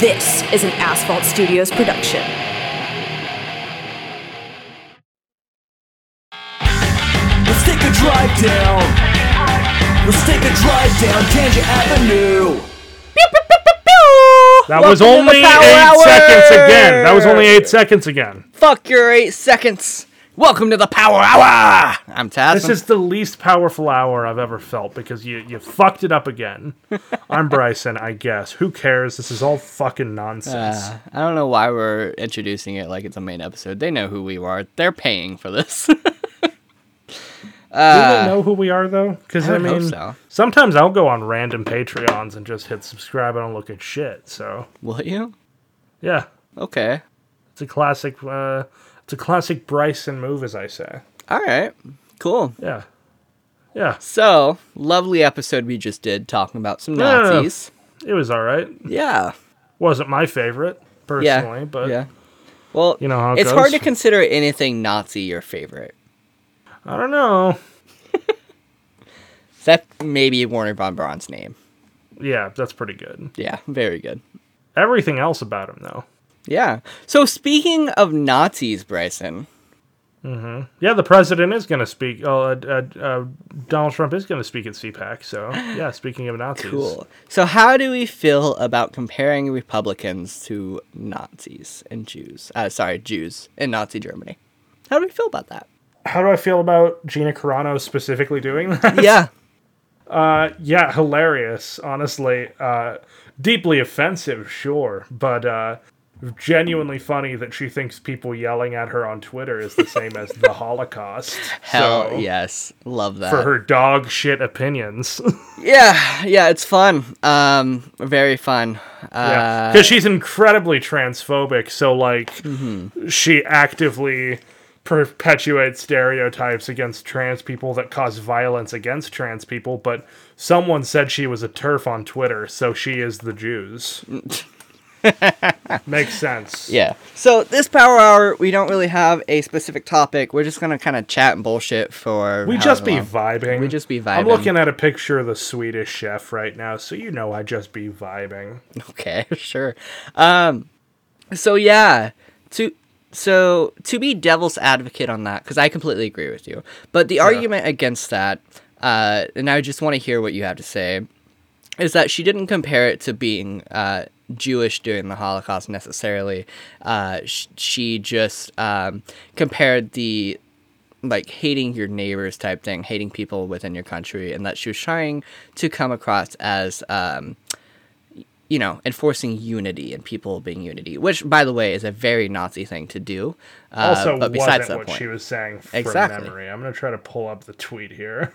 This is an Asphalt Studios production. Let's take a drive down. Let's take a drive down Tangent Avenue. That was only 8 seconds again. Fuck your 8 seconds. Welcome to the Power Hour. I'm Taz. This is the least powerful hour I've ever felt because you fucked it up again. I'm Bryson, I guess. Who cares? This is all fucking nonsense. I don't know why we're introducing it like it's a main episode. They know who we are. They're paying for this. Do they know who we are, though? Because I mean, so. Sometimes I'll go on random Patreons and just hit subscribe. I don't look at shit. So will you? Yeah. Okay. It's a classic. It's a classic Bryson move, as I say. All right. Cool. Yeah. Yeah. So, lovely episode we just did talking about some Nazis. No. It was all right. Yeah. Wasn't my favorite, personally, but well, you know how it's hard to consider anything Nazi your favorite. I don't know. That may be Werner von Braun's name. Yeah, that's pretty good. Yeah, very good. Everything else about him, though. Yeah. So speaking of Nazis, Bryson. Mm-hmm. Yeah, the president is going to speak. Donald Trump is going to speak at CPAC. So, yeah, speaking of Nazis. Cool. So how do we feel about comparing Republicans to Nazis and Jews? Jews in Nazi Germany. How do we feel about that? How do I feel about Gina Carano specifically doing that? Yeah. Yeah, hilarious, honestly. Deeply offensive, sure. But... genuinely funny that she thinks people yelling at her on Twitter is the same as the Holocaust. Hell so, yes. Love that. For her dog shit opinions. Yeah, it's fun. Very fun. Because she's incredibly transphobic, so like she actively perpetuates stereotypes against trans people that cause violence against trans people, but someone said she was a TERF on Twitter, so she is the Jews. Makes sense. Yeah. So this Power Hour, we don't really have a specific topic. We're just gonna kind of chat and bullshit for. We just be vibing. I'm looking at a picture of the Swedish chef right now, so you know I just be vibing. Okay, sure. So to be devil's advocate on that, because I completely agree with you, but the argument against that, and I just want to hear what you have to say, is that she didn't compare it to being Jewish during the Holocaust necessarily. She just compared the like hating your neighbors type thing, hating people within your country, and that she was trying to come across as enforcing unity and people being unity, which by the way is a very Nazi thing to do. Also, but besides wasn't that what point, she was saying from memory. I'm gonna try to pull up the tweet here.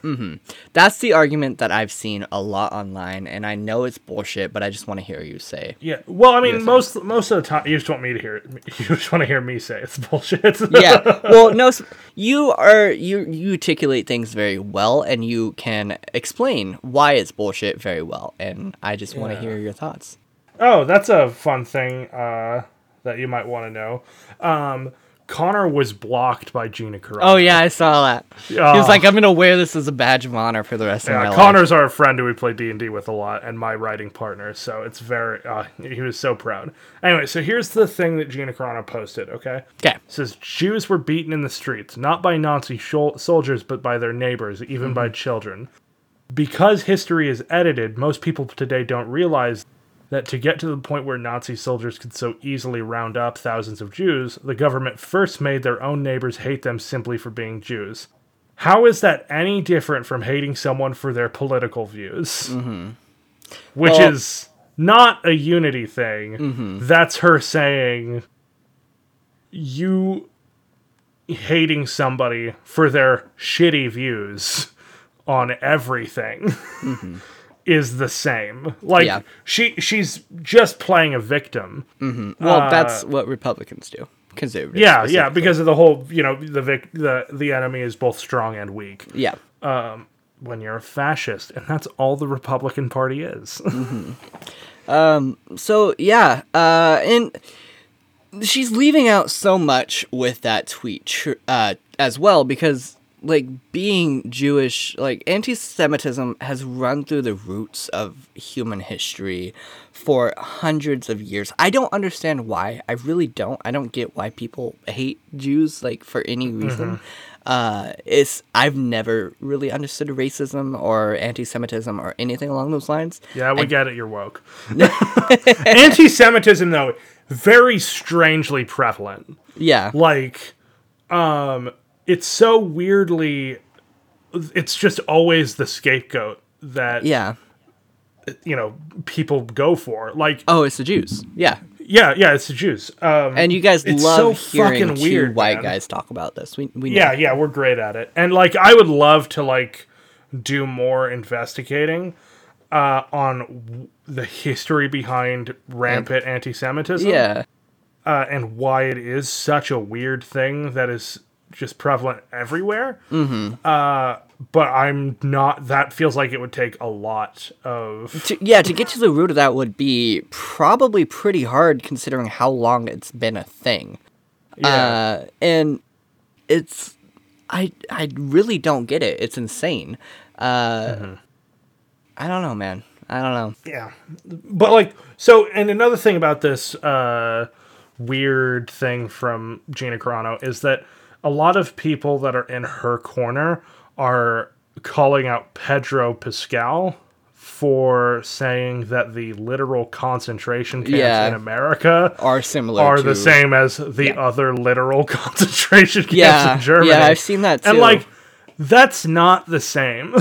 That's the argument that I've seen a lot online, and I know it's bullshit, but I just want to hear you say. Yeah, well, I mean, most of the time, you just want me to hear it. You just want to hear me say it's bullshit. Yeah, well, no, you articulate things very well, and you can explain why it's bullshit very well, and I just want to hear your thoughts. Oh, that's a fun thing that you might want to know. Connor was blocked by Gina Carano. Oh, yeah, I saw that. He was like, I'm going to wear this as a badge of honor for the rest of my life. Connor's our friend who we play D&D with a lot and my writing partner, so it's very... he was so proud. Anyway, so here's the thing that Gina Carano posted, okay? Okay. It says, Jews were beaten in the streets, not by Nazi soldiers, but by their neighbors, even by children. Because history is edited, most people today don't realize that to get to the point where Nazi soldiers could so easily round up thousands of Jews, the government first made their own neighbors hate them simply for being Jews. How is that any different from hating someone for their political views? Which is not a unity thing. That's her saying, you hating somebody for their shitty views on everything. Is the same. Like, she's just playing a victim. Well, that's what Republicans do. Conservatives. Yeah, because of the whole, the enemy is both strong and weak. Yeah. When you're a fascist, and that's all the Republican Party is. So, yeah. And she's leaving out so much with that tweet as well, because like, being Jewish, like, anti-Semitism has run through the roots of human history for hundreds of years. I don't understand why. I really don't. I don't get why people hate Jews, like, for any reason. Mm-hmm. I've never really understood racism or anti-Semitism or anything along those lines. Yeah, we get it. You're woke. Anti-Semitism, though, very strangely prevalent. Yeah. Like, it's so weirdly, it's just always the scapegoat that, yeah, you know, people go for. Like, oh, it's the Jews. Yeah. Yeah, yeah, it's the Jews. And you guys love so hearing weird white guys talk about this. We know. Yeah, yeah, we're great at it. And, like, I would love to, like, do more investigating on the history behind rampant anti-Semitism. Yeah. And why it is such a weird thing that is just prevalent everywhere. Mm-hmm. But I'm not, that feels like it would take a lot of... To get to the root of that would be probably pretty hard considering how long it's been a thing. Yeah. And it's... I really don't get it. It's insane. Mm-hmm. I don't know, man. I don't know. Yeah. But, like, so, and another thing about this weird thing from Gina Carano is that a lot of people that are in her corner are calling out Pedro Pascal for saying that the literal concentration camps in America are the same as the other literal concentration camps in Germany. Yeah, I've seen that too. And, like, that's not the same.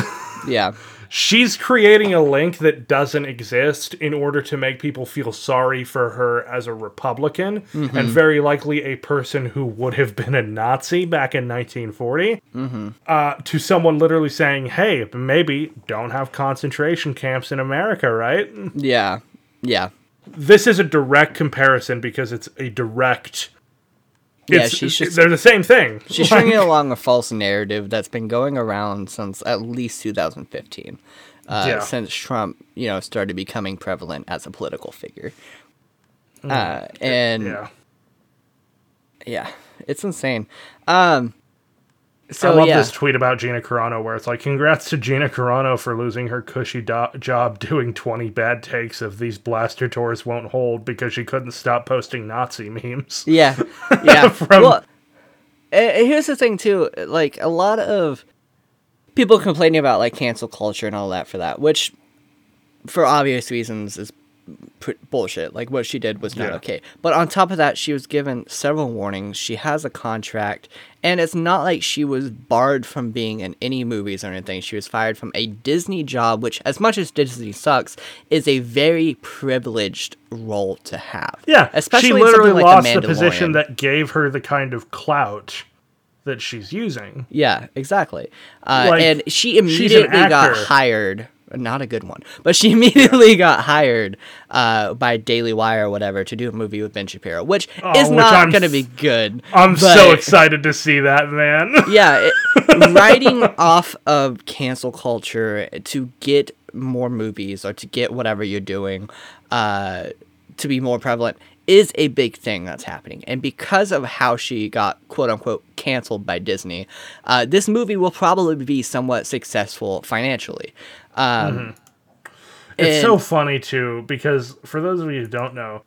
Yeah. She's creating a link that doesn't exist in order to make people feel sorry for her as a Republican, mm-hmm. and very likely a person who would have been a Nazi back in 1940, mm-hmm. To someone literally saying, hey, maybe don't have concentration camps in America, right? Yeah, yeah. This is a direct comparison because it's a direct... they're the same thing. She's stringing along a false narrative that's been going around since at least 2015, since Trump, you know, started becoming prevalent as a political figure. It's insane. So I love this tweet about Gina Carano where it's like, congrats to Gina Carano for losing her cushy job doing 20 bad takes of these blaster tours won't hold because she couldn't stop posting Nazi memes. Yeah, yeah. Well, here's the thing, too. Like, a lot of people complaining about, like, cancel culture and all that for that, which, for obvious reasons, is bullshit. Like, what she did was not okay. But on top of that, she was given several warnings. She has a contract, and it's not like she was barred from being in any movies or anything. She was fired from a Disney job, which, as much as Disney sucks, is a very privileged role to have. Yeah, especially she literally lost the position that gave her the kind of clout that she's using. Yeah, exactly. And she immediately got hired. Not a good one. But she immediately got hired by Daily Wire or whatever to do a movie with Ben Shapiro, which is not going to be good. I'm so excited to see that, man. Yeah. Writing off of cancel culture to get more movies or to get whatever you're doing to be more prevalent is a big thing that's happening. And because of how she got, quote-unquote, canceled by Disney, this movie will probably be somewhat successful financially. Mm-hmm. It's so funny, too, because for those of you who don't know,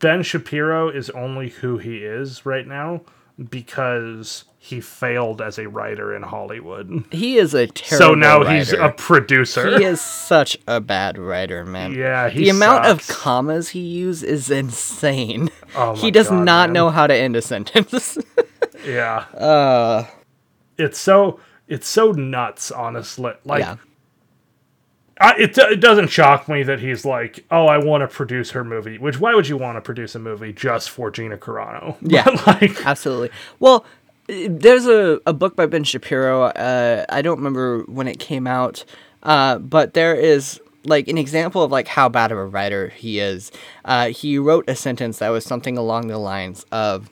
Ben Shapiro is only who he is right now because he failed as a writer in Hollywood. He is a terrible writer. So now he's a producer. He is such a bad writer, man. Yeah, he sucks. The amount of commas he uses is insane. Oh, he does not know how to end a sentence. Yeah. It's so nuts, honestly. Like... Yeah. It doesn't shock me that he's like, oh, I want to produce her movie. Which, why would you want to produce a movie just for Gina Carano? Yeah, like, absolutely. Well, there's a book by Ben Shapiro. I don't remember when it came out, but there is like an example of like how bad of a writer he is. He wrote a sentence that was something along the lines of,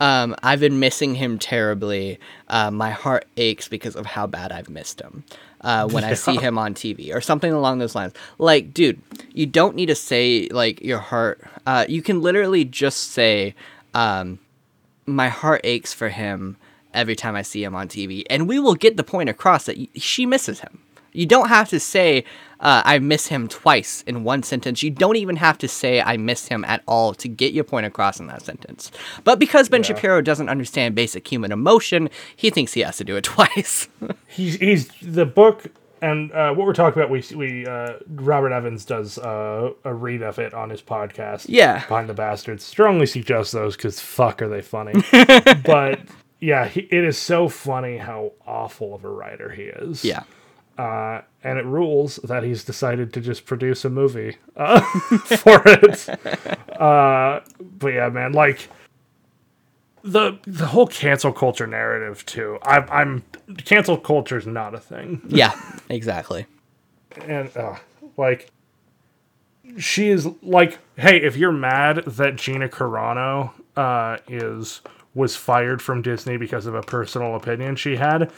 I've been missing him terribly. My heart aches because of how bad I've missed him when I see him on TV or something along those lines. Like, dude, you don't need to say like your heart. You can literally just say my heart aches for him every time I see him on TV. And we will get the point across that she misses him. You don't have to say, I miss him twice in one sentence. You don't even have to say, I miss him at all to get your point across in that sentence. But because Ben Shapiro doesn't understand basic human emotion, he thinks he has to do it twice. he's the book, and what we're talking about, we Robert Evans does a read of it on his podcast. Yeah. Behind the Bastards. Strongly suggest those, because fuck are they funny. But, yeah, it is so funny how awful of a writer he is. Yeah. And it rules that he's decided to just produce a movie for it. But yeah, man, like the whole cancel culture narrative too. I'm cancel culture is not a thing. Yeah, exactly. And like she is like, hey, if you're mad that Gina Carano was fired from Disney because of a personal opinion she had,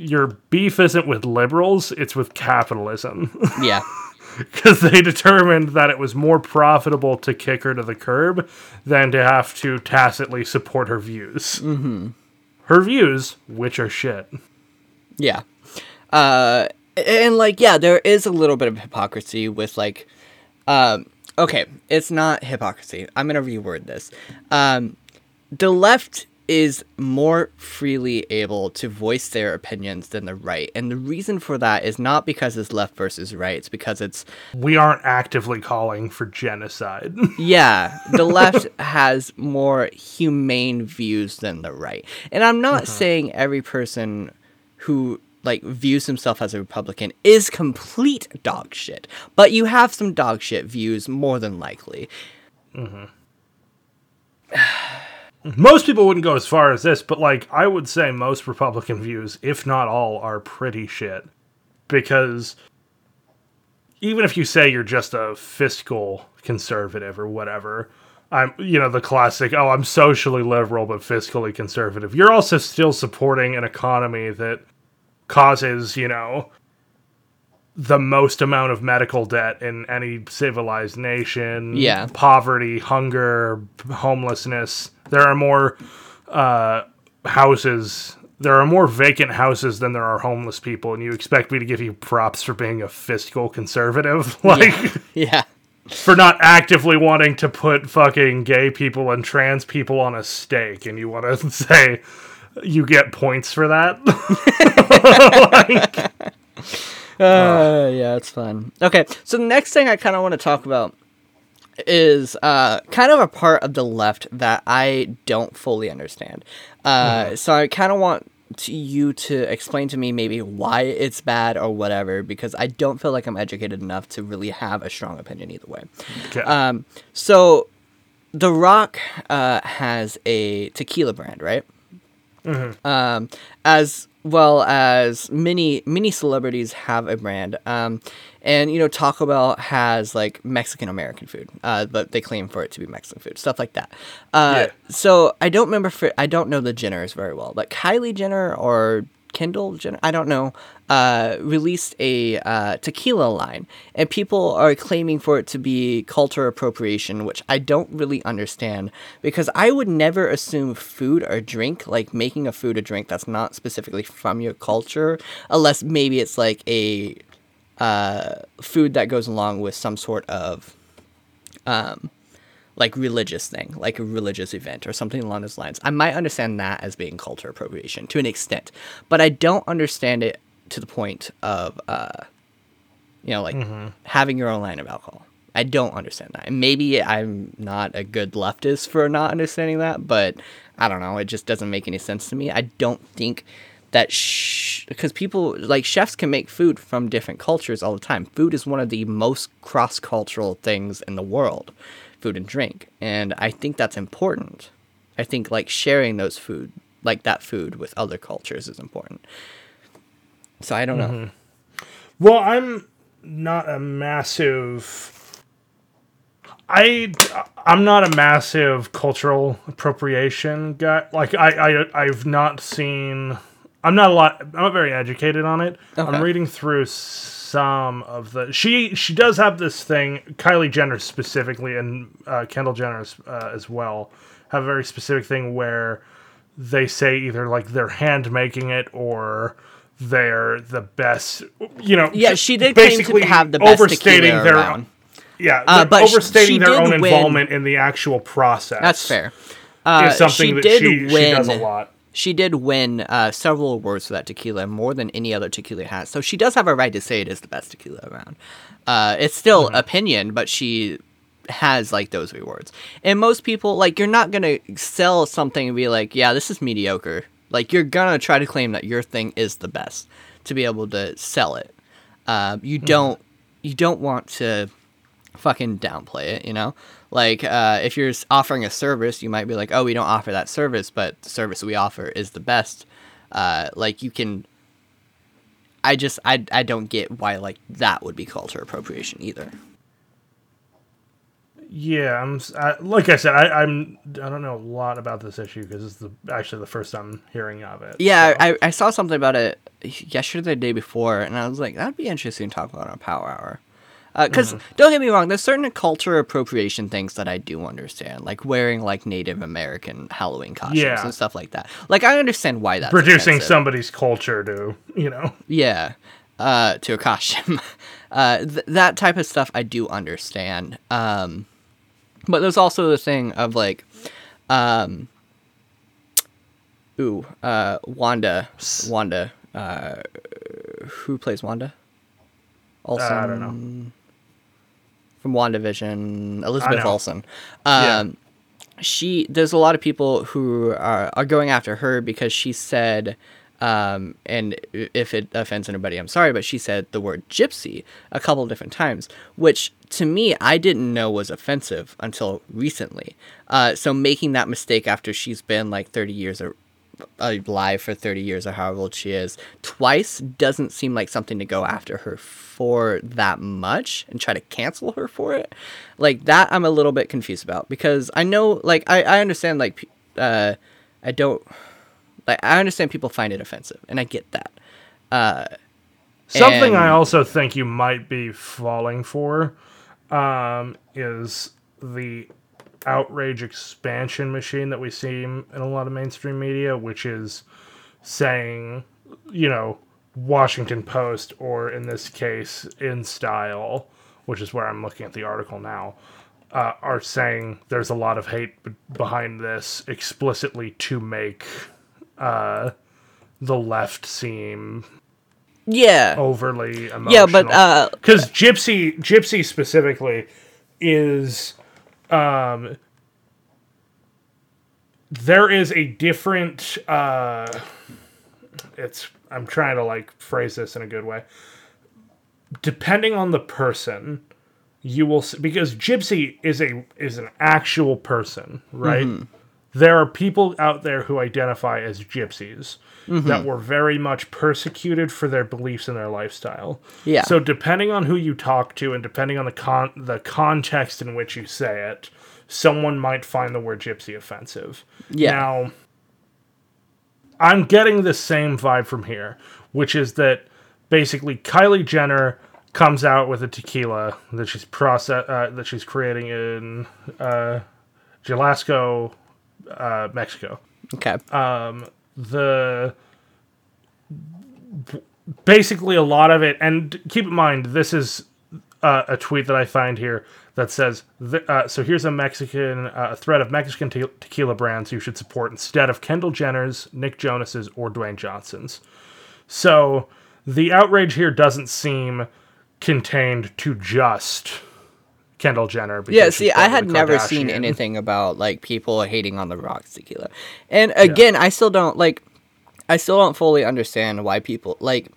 your beef isn't with liberals, it's with capitalism. Yeah. Because they determined that it was more profitable to kick her to the curb than to have to tacitly support her views. Mm-hmm. Her views, which are shit. Yeah. And, like, yeah, there is a little bit of hypocrisy with, like... okay, it's not hypocrisy. I'm going to reword this. The left... is more freely able to voice their opinions than the right. And the reason for that is not because it's left versus right. It's because it's... we aren't actively calling for genocide. Yeah. The left has more humane views than the right. And I'm not saying every person who... like views himself as a Republican is complete dog shit. But you have some dog shit views more than likely. Mm-hmm. Most people wouldn't go as far as this, but, like, I would say most Republican views, if not all, are pretty shit. Because even if you say you're just a fiscal conservative or whatever, the classic, oh, I'm socially liberal but fiscally conservative, you're also still supporting an economy that causes, the most amount of medical debt in any civilized nation. Yeah. Poverty, hunger, homelessness. There are more houses. There are more vacant houses than there are homeless people, and you expect me to give you props for being a fiscal conservative? Like, yeah. For not actively wanting to put fucking gay people and trans people on a stake, and you want to say you get points for that? Yeah, it's fun. Okay, so the next thing I kind of want to talk about is kind of a part of the left that I don't fully understand. So I kind of want you to explain to me maybe why it's bad or whatever, because I don't feel like I'm educated enough to really have a strong opinion either way. Okay. So The Rock has a tequila brand, right? Mm-hmm. As well as many celebrities have a brand. And, Taco Bell has, like, Mexican-American food, but they claim for it to be Mexican food, stuff like that. So I don't know the Jenners very well, but Kylie Jenner or Kendall Jenner, I don't know, released a tequila line, and people are claiming for it to be culture appropriation, which I don't really understand, because I would never assume food or drink, like making a food or drink that's not specifically from your culture, unless maybe it's like a... food that goes along with some sort of, religious thing, like a religious event or something along those lines. I might understand that as being culture appropriation to an extent, but I don't understand it to the point of, having your own line of alcohol. I don't understand that. And maybe I'm not a good leftist for not understanding that, but I don't know. It just doesn't make any sense to me. I don't think... because people, like, chefs can make food from different cultures all the time. Food is one of the most cross-cultural things in the world, food and drink. And I think that's important. I think, like, sharing that food with other cultures is important. So I don't know. Well, I'm not a massive... I'm not a massive cultural appropriation guy. Like, I've not seen... I'm not very educated on it. Okay. I'm reading through some of the... She does have this thing, Kylie Jenner specifically, and Kendall Jenner as well, have a very specific thing where they say either like they're hand making it or they're the best, you know. Yeah, she did basically claim to have the best overstating their own. Yeah, but overstating she their own win. Involvement in the actual process. That's fair. Is something she that did she does a lot. She did win several awards for that tequila, more than any other tequila has. So she does have a right to say it is the best tequila around. It's still opinion, but she has like those rewards. And most people, like, you're not gonna sell something and be like, yeah, this is mediocre. Like, you're gonna try to claim that your thing is the best to be able to sell it. You don't want to fucking downplay it, you know? Like, if you're offering a service, you might be like, oh, we don't offer that service, but the service we offer is the best. Like, you can... I don't get why, like, that would be culture appropriation either. Yeah, I don't know a lot about this issue, because it's actually the first I'm hearing of it. Yeah, so. I saw something about it yesterday, the day before, and I was like, that'd be interesting to talk about on Power Hour. Because don't get me wrong, there's certain culture appropriation things that I do understand, like wearing like Native American Halloween costumes and stuff like that. Like, I understand why that's reducing somebody's culture to, you know, to a costume, that type of stuff I do understand. But there's also the thing of like, Wanda, who plays Wanda? Olsen, I don't know. From WandaVision, Elizabeth Olsen. There's a lot of people who are going after her because she said, and if it offends anybody, I'm sorry, but she said the word gypsy a couple of different times, which to me, I didn't know was offensive until recently. So making that mistake after she's been like 30 years alive for 30 years or however old she is twice doesn't seem like something to go after her for that much and try to cancel her for it. Like, that I'm a little bit confused about, because I know, like, I understand, like, I understand people find it offensive, and I get that. Something I also think you might be falling for is the outrage expansion machine that we see in a lot of mainstream media, which is saying, you know, Washington Post, or in this case, InStyle, which is where I'm looking at the article now, are saying there's a lot of hate behind this explicitly to make the left seem... Yeah. Overly emotional. Yeah, but... Because Gypsy specifically is... there is a different, I'm trying to like phrase this in a good way. Depending on the person, you will, because gypsy is an actual person, right? Mm-hmm. There are people out there who identify as gypsies that were very much persecuted for their beliefs and their lifestyle. Yeah. So depending on who you talk to and depending on the context in which you say it, someone might find the word gypsy offensive. Yeah. Now, I'm getting the same vibe from here, which is that basically Kylie Jenner comes out with a tequila that she's that she's creating in Jalisco, Mexico. Okay. Basically a lot of it, and keep in mind, this is a tweet that I find here that says, so here's a Mexican, a thread of Mexican tequila brands you should support instead of Kendall Jenner's, Nick Jonas's, or Dwayne Johnson's. So the outrage here doesn't seem contained to just... Kendall Jenner. Yeah, see, I had never seen anything about, like, people hating on the Rock's tequila. And, again, yeah. I still don't fully understand why people, like,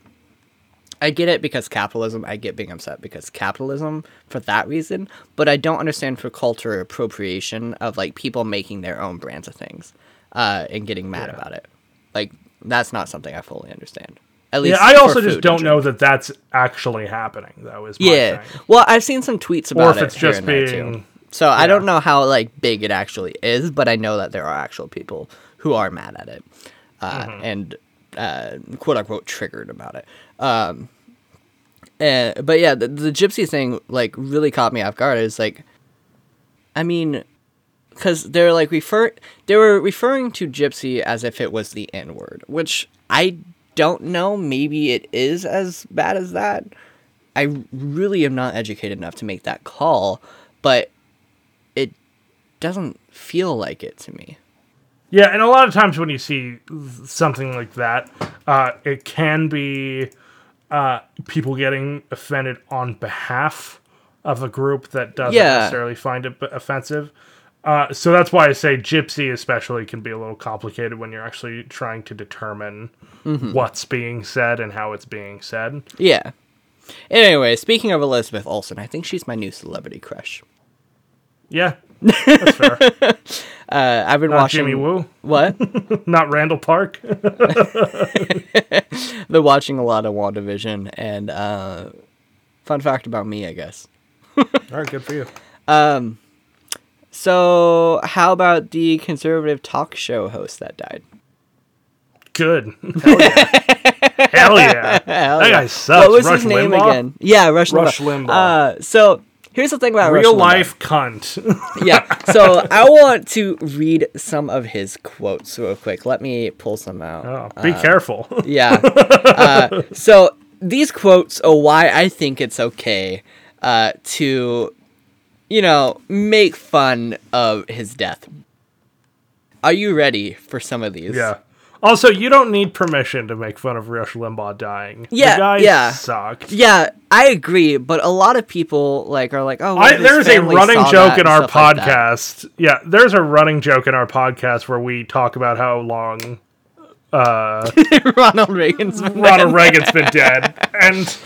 I get it because capitalism, I get being upset because capitalism for that reason, but I don't understand for culture appropriation of, like, people making their own brands of things and getting mad about it. Like, that's not something I fully understand. At least I also just don't know that that's actually happening, though, is my thing. Well, I've seen some tweets about it. Or if it's just being... So I don't know how, like, big it actually is, but I know that there are actual people who are mad at it and, quote-unquote, triggered about it. But, yeah, the gypsy thing, like, really caught me off guard. It's like, I mean... because they're like they were referring to gypsy as if it was the N-word, which I don't know. Maybe it is as bad as that. I really am not educated enough to make that call, but it doesn't feel like it to me. Yeah, and a lot of times when you see something like that, it can be people getting offended on behalf of a group that doesn't necessarily find it offensive. So that's why I say gypsy especially can be a little complicated when you're actually trying to determine what's being said and how it's being said. Yeah. Anyway, speaking of Elizabeth Olsen, I think she's my new celebrity crush. Yeah. That's fair. I've been watching Jimmy Woo. What? Not Randall Park. They're watching a lot of WandaVision, and fun fact about me, I guess. All right, good for you. So how about the conservative talk show host that died? Good. Hell yeah. Hell yeah. Hell that guy sucks. What was Rush his name Limbaugh? Again? Yeah, Rush Limbaugh. So here's the thing about real life cunt. Yeah. So I want to read some of his quotes real quick. Let me pull some out. Oh, be careful. Yeah. So these quotes are why I think it's okay to, you know, make fun of his death. Are you ready for some of these? Yeah. Also, you don't need permission to make fun of Rush Limbaugh dying. Yeah, the guy sucked. Yeah, I agree, but a lot of people are like, "Oh, there's a running joke in our podcast." Like yeah, there's a running joke in our podcast where we talk about how long Ronald Reagan's been dead, and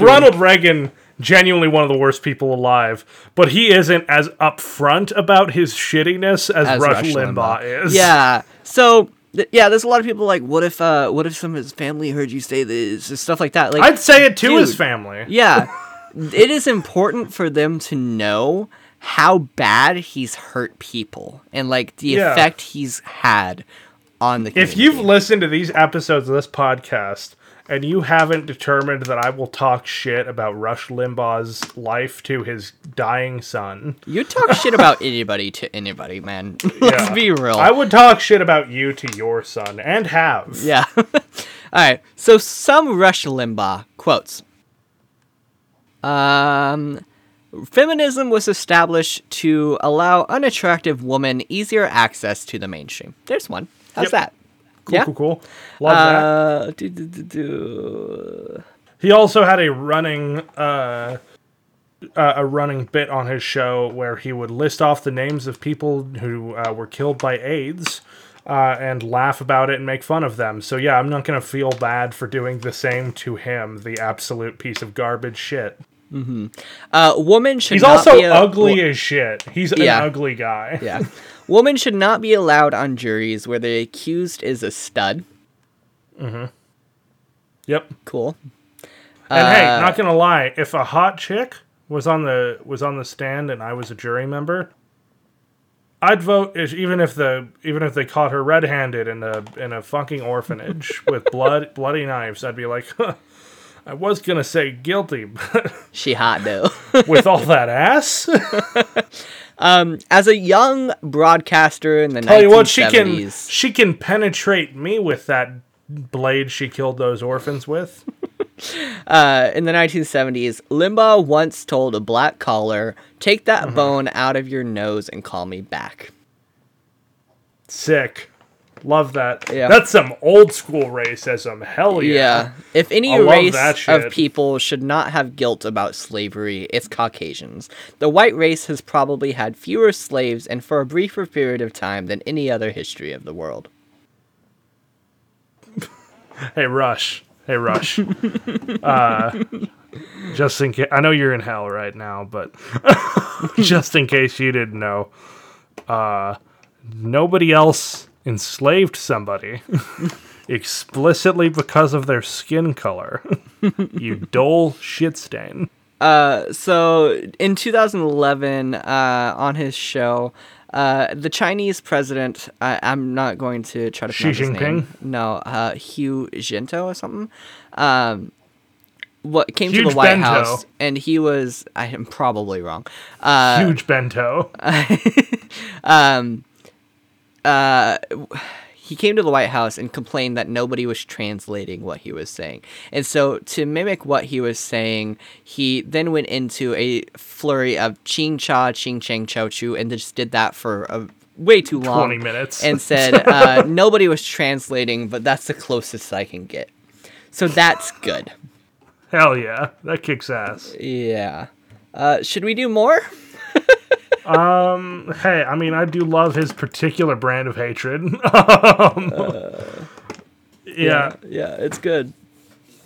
Ronald Reagan. Genuinely one of the worst people alive, but he isn't as upfront about his shittiness as Rush Limbaugh is. Yeah, so there's a lot of people what if some of his family heard you say this and stuff like that. I'd say it to his family. Yeah, it is important for them to know how bad he's hurt people and the effect he's had on the community. If you've listened to these episodes of this podcast. And you haven't determined that I will talk shit about Rush Limbaugh's life to his dying son. You talk shit about anybody to anybody, man. Let's be real. I would talk shit about you to your son, and have. Yeah. All right. So some Rush Limbaugh quotes. Feminism was established to allow unattractive women easier access to the mainstream. There's one. How's that? Cool. Love that. He also had a running bit on his show where he would list off the names of people who were killed by AIDS and laugh about it and make fun of them. So yeah, I'm not going to feel bad for doing the same to him, the absolute piece of garbage shit. Mm-hmm. Woman should. He's not also be ugly as shit. He's an ugly guy. Yeah. Woman should not be allowed on juries where the accused is a stud. Mm-hmm. Yep. Cool. And hey, not gonna lie, if a hot chick was on the stand and I was a jury member, I'd vote even if they caught her red-handed in a fucking orphanage with bloody knives. I'd be like, huh, I was gonna say guilty, but she hot though. With all that ass. As a young broadcaster in the 1970s, tell you what, she can penetrate me with that blade she killed those orphans with. In the 1970s, Limbaugh once told a black caller, "Take that bone out of your nose and call me back." Sick. Love that. Yeah. That's some old school racism. Hell yeah. Yeah. If any race of people should not have guilt about slavery, it's Caucasians. The white race has probably had fewer slaves and for a briefer period of time than any other history of the world. Hey, Rush. Just in case, I know you're in hell right now, but just in case you didn't know, nobody else enslaved somebody explicitly because of their skin color. You dull shit stain. So in 2011, on his show, the Chinese president, I'm not going to try to pronounce his name. No, Hu Jintao or something. What came huge to the White bento. House, and he was—I am probably wrong. Huge bento. He came to the White House and complained that nobody was translating what he was saying. And so to mimic what he was saying, he then went into a flurry of ching cha, ching chang cho chu, and just did that for a way too long. 20 minutes. And said, nobody was translating, but that's the closest I can get. So that's good. Hell yeah. That kicks ass. Yeah. Should we do more? Hey, I mean, I do love his particular brand of hatred. Yeah, it's good.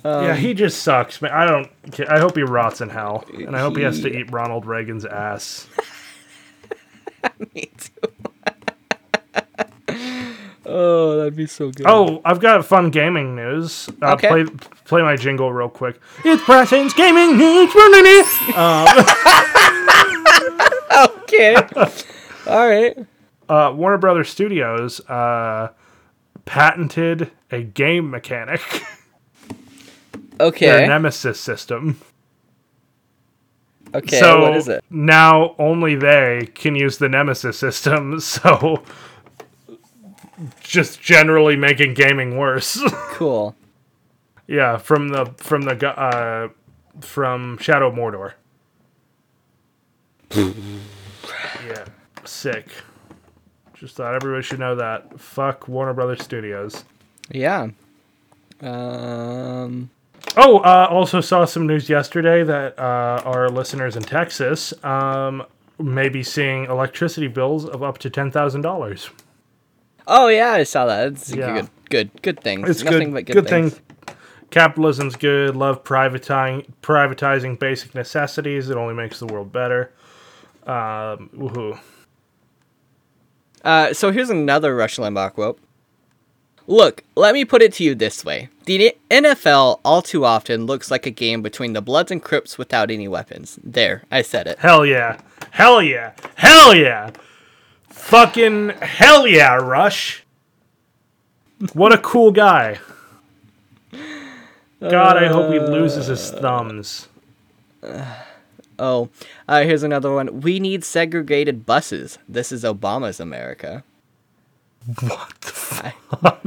Yeah, he just sucks, man. I hope he rots in hell, and I hope he has to eat Ronald Reagan's ass. Me too. Oh, that'd be so good. Oh, I've got fun gaming news. Okay. Play my jingle real quick. It's Preston's gaming news. Okay. All right. Warner Brothers Studios patented a game mechanic. Okay. Their Nemesis system. Okay. So what is it? Now only they can use the Nemesis system. So just generally making gaming worse. Cool. Yeah, from Shadow of Mordor. Yeah, sick. Just thought everybody should know that. Fuck Warner Brothers Studios. Yeah. Also saw some news yesterday that our listeners in Texas may be seeing electricity bills of up to $10,000. Oh yeah, I saw that. It's good thing. It's nothing good, but good things. Capitalism's good. Love privatizing basic necessities. It only makes the world better. Woohoo. So here's another Rush Limbaugh quote. Look, let me put it to you this way. The NFL all too often looks like a game between the Bloods and Crips without any weapons. There, I said it. Hell yeah. Hell yeah. Hell yeah. Fucking hell yeah, Rush. What a cool guy. God, I hope he loses his thumbs. Here's another one. We need segregated buses. This is Obama's America. What the fuck?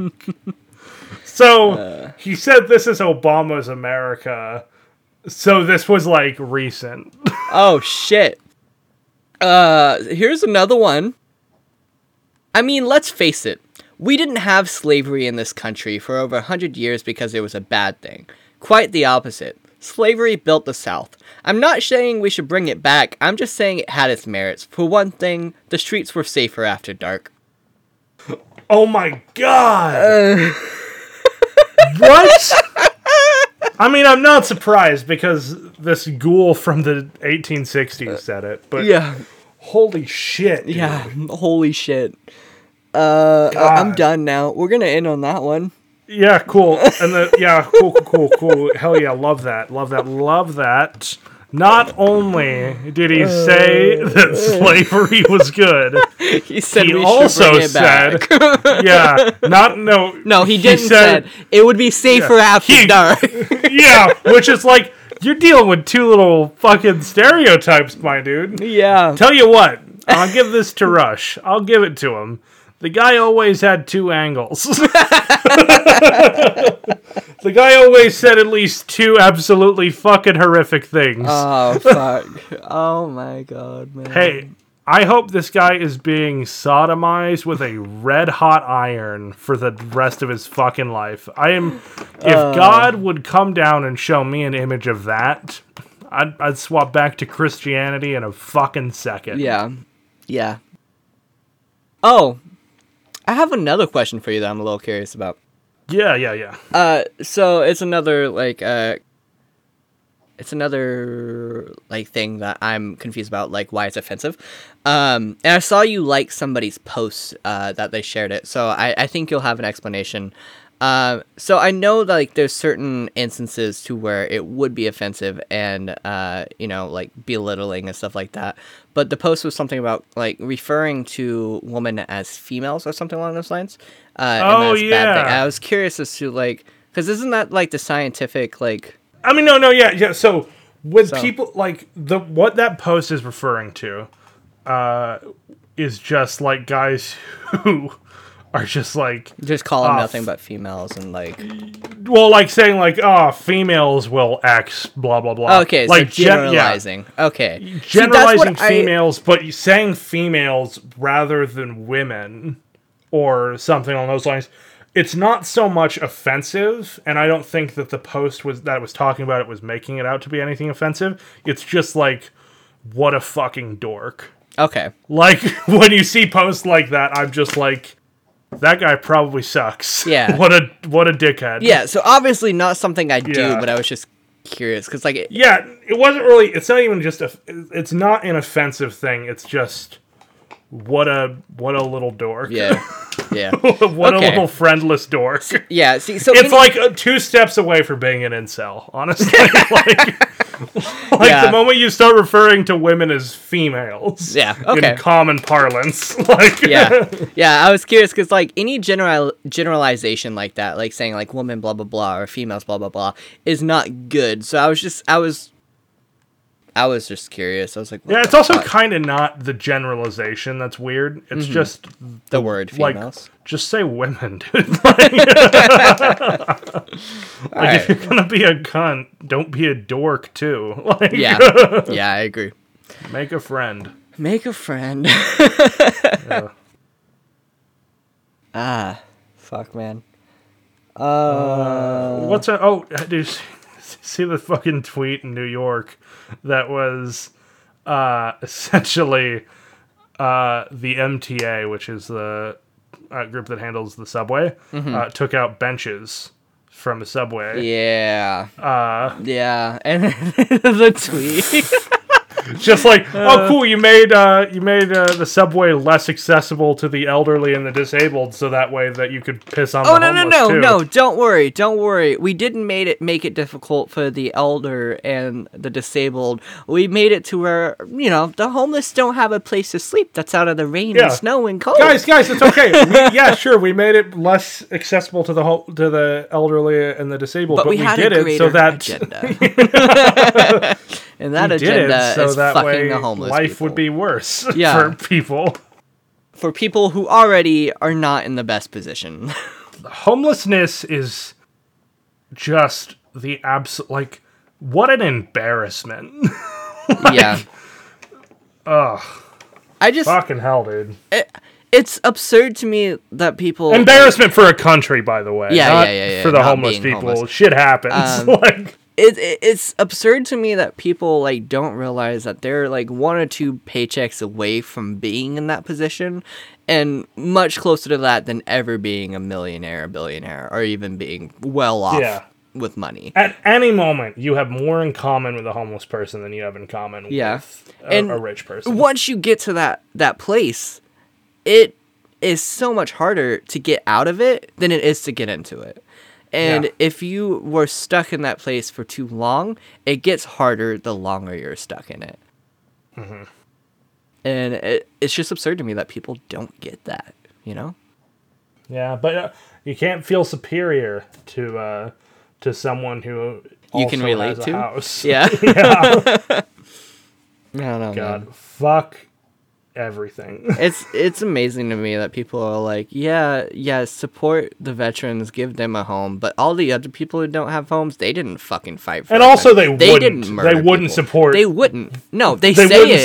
So, he said this is Obama's America. So this was, like, recent. Oh, shit. Here's another one. I mean, let's face it. We didn't have slavery in this country for over 100 years because it was a bad thing. Quite the opposite. Slavery built the South. I'm not saying we should bring it back. I'm just saying it had its merits. For one thing, the streets were safer after dark. Oh my God! What? I mean, I'm not surprised because this ghoul from the 1860s said it. But yeah. Holy shit, dude. Yeah, holy shit. I'm done now. We're gonna end on that one. Yeah, cool. And cool. Hell yeah, love that. Not only did he say that slavery was good, he said he also bring it back. Said, he said it would be safer after dark. Yeah, which is like you're dealing with two little fucking stereotypes, my dude. Yeah. Tell you what, I'll give this to Rush. I'll give it to him. The guy always had two angles. The guy always said at least two absolutely fucking horrific things. Oh, fuck. Oh, my God, man. Hey, I hope this guy is being sodomized with a red-hot iron for the rest of his fucking life. If God would come down and show me an image of that, I'd swap back to Christianity in a fucking second. Yeah. Yeah. Oh. I have another question for you that I'm a little curious about. Yeah. So it's another thing that I'm confused about, like why it's offensive. And I saw you like somebody's post that they shared it, so I think you'll have an explanation. So I know that, like, there's certain instances to where it would be offensive and, like belittling and stuff like that. But the post was something about, like, referring to women as females or something along those lines. Bad thing. I was curious as to, like, because isn't that, like, the scientific, like. I mean, no. So with people, like, what that post is referring to is just like guys who are just like just calling nothing but females and like well like saying like oh females will X blah blah blah. Okay, like so generalizing. Yeah. Okay, generalizing see, females, but saying females rather than women or something along those lines. It's not so much offensive, and I don't think that the post was that was talking about it was making it out to be anything offensive. It's just like, what a fucking dork. Okay. Like, when you see posts like that, I'm just like, that guy probably sucks. Yeah. What a dickhead. Yeah, so obviously not something I do, but I was just curious, because like... It wasn't really... It's not even just... It's not an offensive thing. It's just... What a little dork. Yeah. Yeah. A little friendless dork. Yeah, see, so it's like 2 steps away from being an incel, honestly. The moment you start referring to women as females. Yeah. Okay. In common parlance. Like yeah. Yeah, I was curious cuz like any generalization like that, like saying like women blah blah blah or females blah blah blah is not good. So I was just curious. I was like, yeah, it's also kind of not the generalization that's weird. It's just the word females. Like, just say women, dude. Like if you're going to be a cunt, don't be a dork, too. Like, yeah, I agree. Make a friend. Make a friend. Yeah. Ah, fuck, man. Dude. See the fucking tweet in New York that was essentially the MTA, which is the group that handles the subway, took out benches from the subway. Yeah. And the tweet. Just like, oh, cool, you made the subway less accessible to the elderly and the disabled, so that way that you could piss on the homeless too. No, don't worry. We didn't make it difficult for the elder and the disabled. We made it to where, you know, the homeless don't have a place to sleep that's out of the rain and snow and cold. Guys, it's okay. We made it less accessible to the elderly and the disabled, but we had did a greater it so that agenda. And that agenda so is that fucking way the homeless life people. Would be worse for people. For people who already are not in the best position. Homelessness is just the absolute... Like, what an embarrassment. Ugh. I just... Fucking hell, dude. It's absurd to me that people... Embarrassment for a country, by the way. Yeah. For the homeless people. Homeless. Shit happens. It's absurd to me that people like don't realize that they're like 1 or 2 paychecks away from being in that position, and much closer to that than ever being a millionaire, a billionaire, or even being well off with money. At any moment, you have more in common with a homeless person than you have in common with a rich person. Once you get to that place, it is so much harder to get out of it than it is to get into it. And if you were stuck in that place for too long, it gets harder the longer you're stuck in it. Mm-hmm. And it's just absurd to me that people don't get that, you know? Yeah, but you can't feel superior to someone who also you can relate has a house. Yeah. I don't know. God, man. Fuck everything. It's amazing to me that people are like, support the veterans, give them a home, but all the other people who don't have homes, they didn't fucking fight for. And also, they wouldn't support. They wouldn't. No, they wouldn't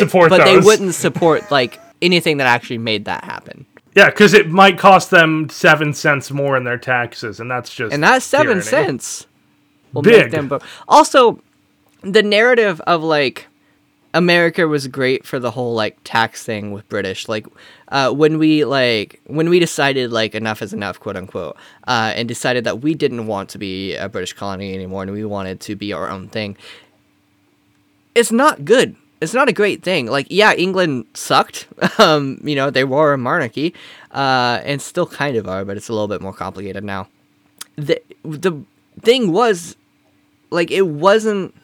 support like anything that actually made that happen. Yeah, because it might cost them 7 cents more in their taxes, and that's just tyranny. 7 cents will make them. Also, the narrative of like. America was great for the whole, like, tax thing with British. Like, when we decided, like, enough is enough, quote unquote, and decided that we didn't want to be a British colony anymore and we wanted to be our own thing. It's not good. It's not a great thing. Like, yeah, England sucked. You know, they were a monarchy, and still kind of are, but it's a little bit more complicated now. The thing was, like, it wasn't...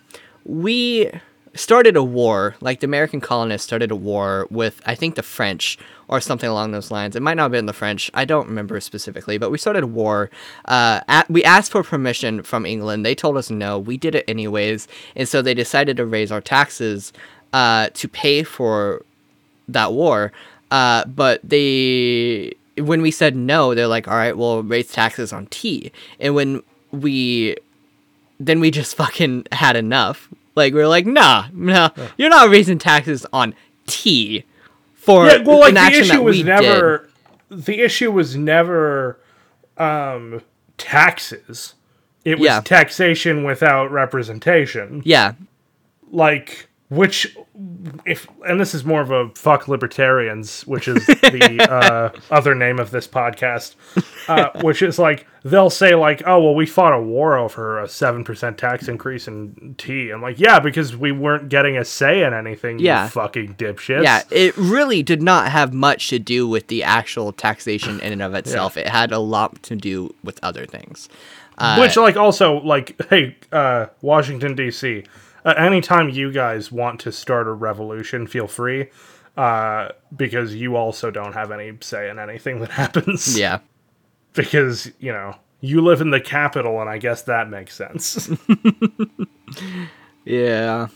We... started a war, like the American colonists started a war with, I think, the French or something along those lines. It might not have been the French. I don't remember specifically, but we started a war. We asked for permission from England. They told us no. We did it anyways. And so they decided to raise our taxes to pay for that war. But they, when we said no, they're like, all right, we'll raise taxes on tea. And when we just fucking had enough. Like, we were like, nah, you're not raising taxes on tea for an action that we did. The issue was never taxes. It was taxation without representation. Yeah. Like, which, and this is more of a fuck libertarians, which is the other name of this podcast, which is like, they'll say like, oh, well, we fought a war over a 7% tax increase in tea. I'm like, yeah, because we weren't getting a say in anything, you fucking dipshits. Yeah, it really did not have much to do with the actual taxation in and of itself. Yeah. It had a lot to do with other things. Which, like, also, like, hey, Washington, D.C., anytime you guys want to start a revolution, feel free, because you also don't have any say in anything that happens. Yeah. Because, you know, you live in the capital, and I guess that makes sense. Yeah.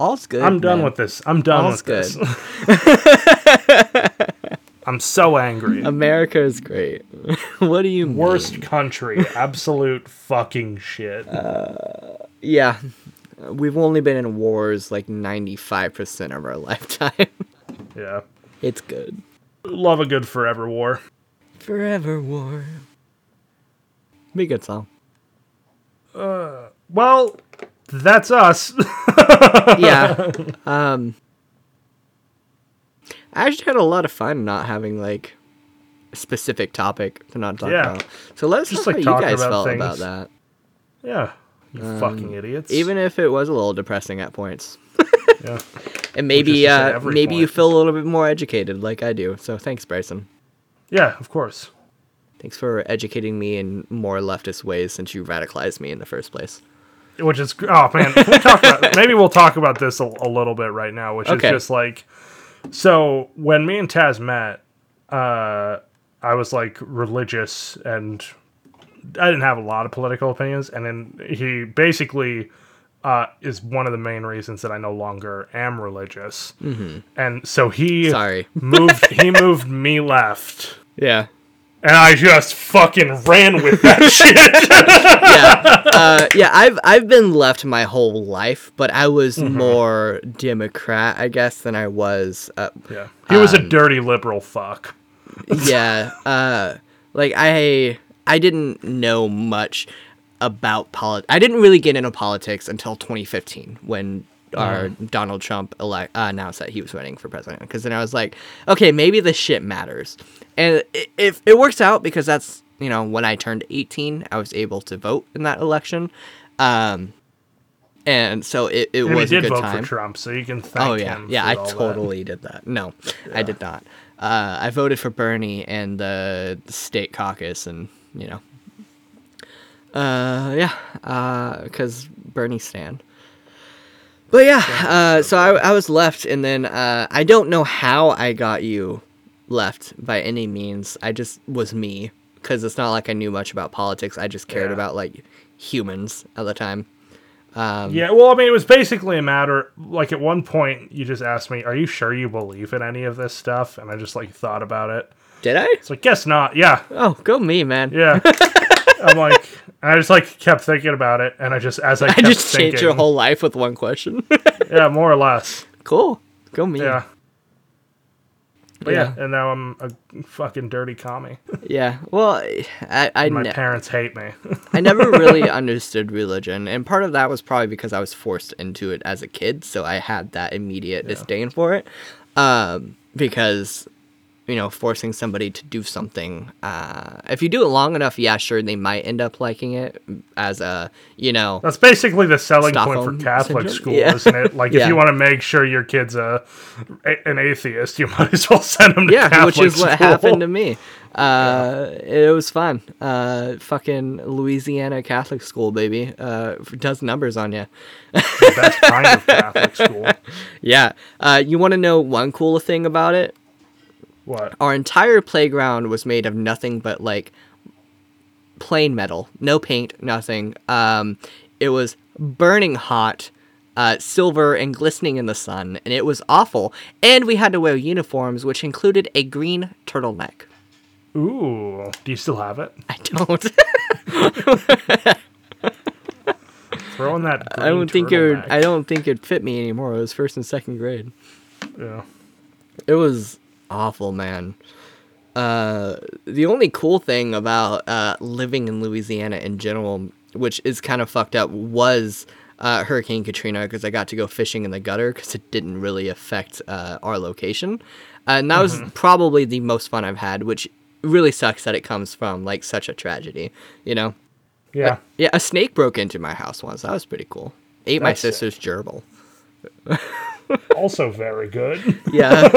All's good, I'm done with this. All's good. I'm so angry. America is great. What do you mean? Worst country. Absolute fucking shit. Yeah. We've only been in wars like 95% of our lifetime. Yeah. It's good. Love a good forever war. Forever war. Be a good song. Well, that's us. Yeah. I actually had a lot of fun not having, like, a specific topic to not talk about. So let's just, like, talk how you guys felt about that. Yeah. You fucking idiots. Even if it was a little depressing at points. Yeah. And maybe you feel a little bit more educated like I do. So thanks, Bryson. Yeah, of course. Thanks for educating me in more leftist ways since you radicalized me in the first place. Which is... Oh, man. Maybe we'll talk about this a little bit right now, which is just, like... So when me and Taz met, I was like religious and I didn't have a lot of political opinions. And then he basically is one of the main reasons that I no longer am religious. Mm-hmm. And so he moved me left. Yeah. And I just fucking ran with that shit. Yeah, I've been left my whole life, but I was more Democrat, I guess, than I was. Yeah, he was a dirty liberal fuck. Yeah, like I didn't know much about politics. I didn't really get into politics until 2015 when our Donald Trump announced that he was running for president. Because then I was like, okay, maybe this shit matters. And if it works out, because that's, you know, when I turned 18, I was able to vote in that election. And so it was a good time. You did vote for Trump, so you can thank him. Oh, yeah. Yeah, I totally did that. No, I did not. I voted for Bernie and the state caucus and, you know. Because Bernie stand. But yeah, so I was left, and then I don't know how I got you left by any means. I just was me, because it's not like I knew much about politics. I just cared about, like, humans at the time. Yeah, well, I mean, it was basically a matter, like, at one point, you just asked me, are you sure you believe in any of this stuff? And I just, like, thought about it. Did I? It's like, guess not, yeah. Oh, go me, man. Yeah. I'm like, I just like kept thinking about it, and I just changed your whole life with one question. Yeah, more or less. Cool, go me. Yeah. But yeah, and now I'm a fucking dirty commie. Yeah, well, my parents hate me. I never really understood religion, and part of that was probably because I was forced into it as a kid, so I had that immediate disdain for it, because. You know, forcing somebody to do something. If you do it long enough, yeah, sure, they might end up liking it as a, you know... That's basically the selling point for Catholic school, isn't it? Like, if you want to make sure your kid's an atheist, you might as well send him to Catholic school. Yeah, which is what happened to me. It was fun. Fucking Louisiana Catholic school, baby. Does numbers on you. The best kind of Catholic school. Yeah. You want to know one cool thing about it? What? Our entire playground was made of nothing but, like, plain metal. No paint, nothing. It was burning hot. silver and glistening in the sun, and it was awful. And we had to wear uniforms, which included a green turtleneck. Ooh, do you still have it? I don't. Throwing that green turtleneck. I don't think it'd fit me anymore. It was first and second grade. Yeah. It was awful, man. The only cool thing about living in Louisiana in general, which is kind of fucked up, was Hurricane Katrina, because I got to go fishing in the gutter because it didn't really affect our location. And that was probably the most fun I've had, which really sucks that it comes from like such a tragedy, you know? Yeah. Yeah, a snake broke into my house once. That was pretty cool. Ate my sister's gerbil. Also very good. Yeah.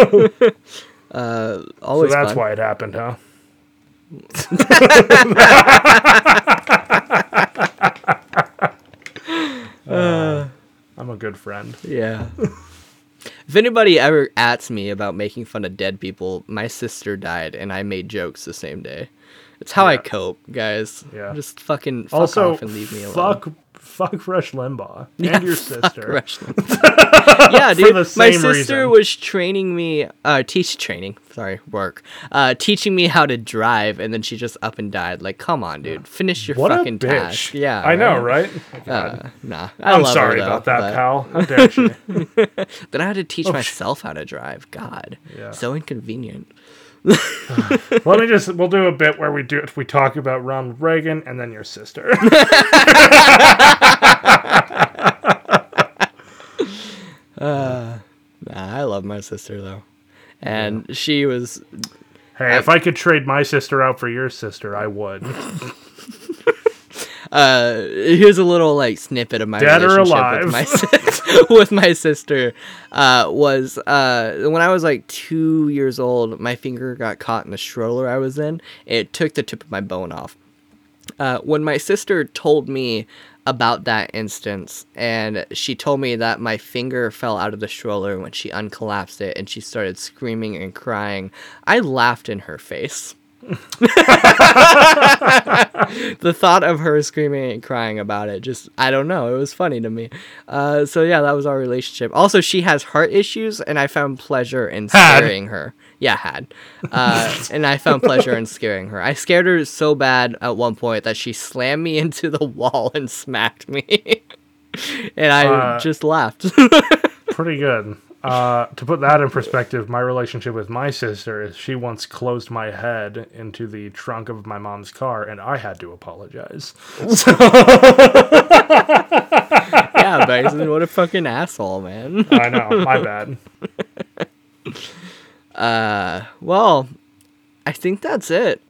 Always so that's fun. Why it happened, huh? I'm a good friend. Yeah. If anybody ever asks me about making fun of dead people, my sister died and I made jokes the same day. It's how I cope, guys. Yeah. Just fucking fuck off and leave me alone. Fuck Rush Limbaugh and your sister. Fuck Rush Limbaugh. Yeah, dude. My sister was training me, teaching me how to drive, and then she just up and died. Like, come on, dude, finish your fucking task. Yeah, I know, right? Nah, I'm sorry about that, pal. How dare you? Then I had to teach myself how to drive. God, so inconvenient. We'll do a bit where we talk about Ronald Reagan and then your sister. I love my sister though, and she was. Hey, if I could trade my sister out for your sister, I would. Here's a little like snippet of my dead relationship with my sister. Was when I was like 2 years old, my finger got caught in the stroller I was in. It took the tip of my bone off. When my sister told me about that instance, and she told me that my finger fell out of the stroller when she uncollapsed it, and she started screaming and crying, I laughed in her face. The thought of her screaming and crying about it, just I don't know, it was funny to me. So yeah, that was our relationship. Also, she has heart issues, and I found pleasure in scaring her. And I found pleasure in scaring her. I scared her so bad at one point that she slammed me into the wall and smacked me, and I just laughed. Pretty good. To put that in perspective, my relationship with my sister is she once closed my head into the trunk of my mom's car, and I had to apologize. Yeah, Bison, what a fucking asshole, man. I know, my bad. Well, I think that's it.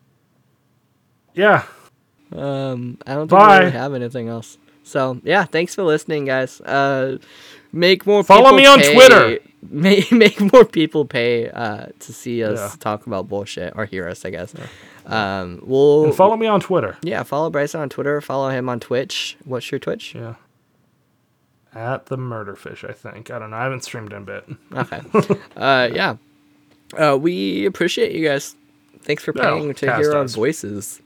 Yeah. I don't think we really have anything else. So, yeah, thanks for listening, guys. Make more follow me on Twitter. Make more people pay to see us talk about bullshit, or hear us, I guess. And follow me on Twitter. Yeah, follow Bryson on Twitter. Follow him on Twitch. What's your Twitch? Yeah. At the Murderfish, I think. I don't know. I haven't streamed in a bit. Okay. Yeah. We appreciate you guys. Thanks for paying to hear our voices.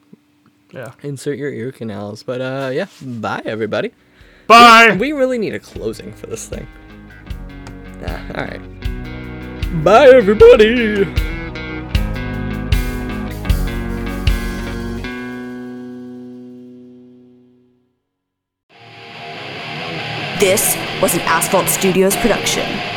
Yeah. Insert your ear canals. But yeah. Bye, everybody. Bye! We really need a closing for this thing. Alright. Bye, everybody! This was an Asphalt Studios production.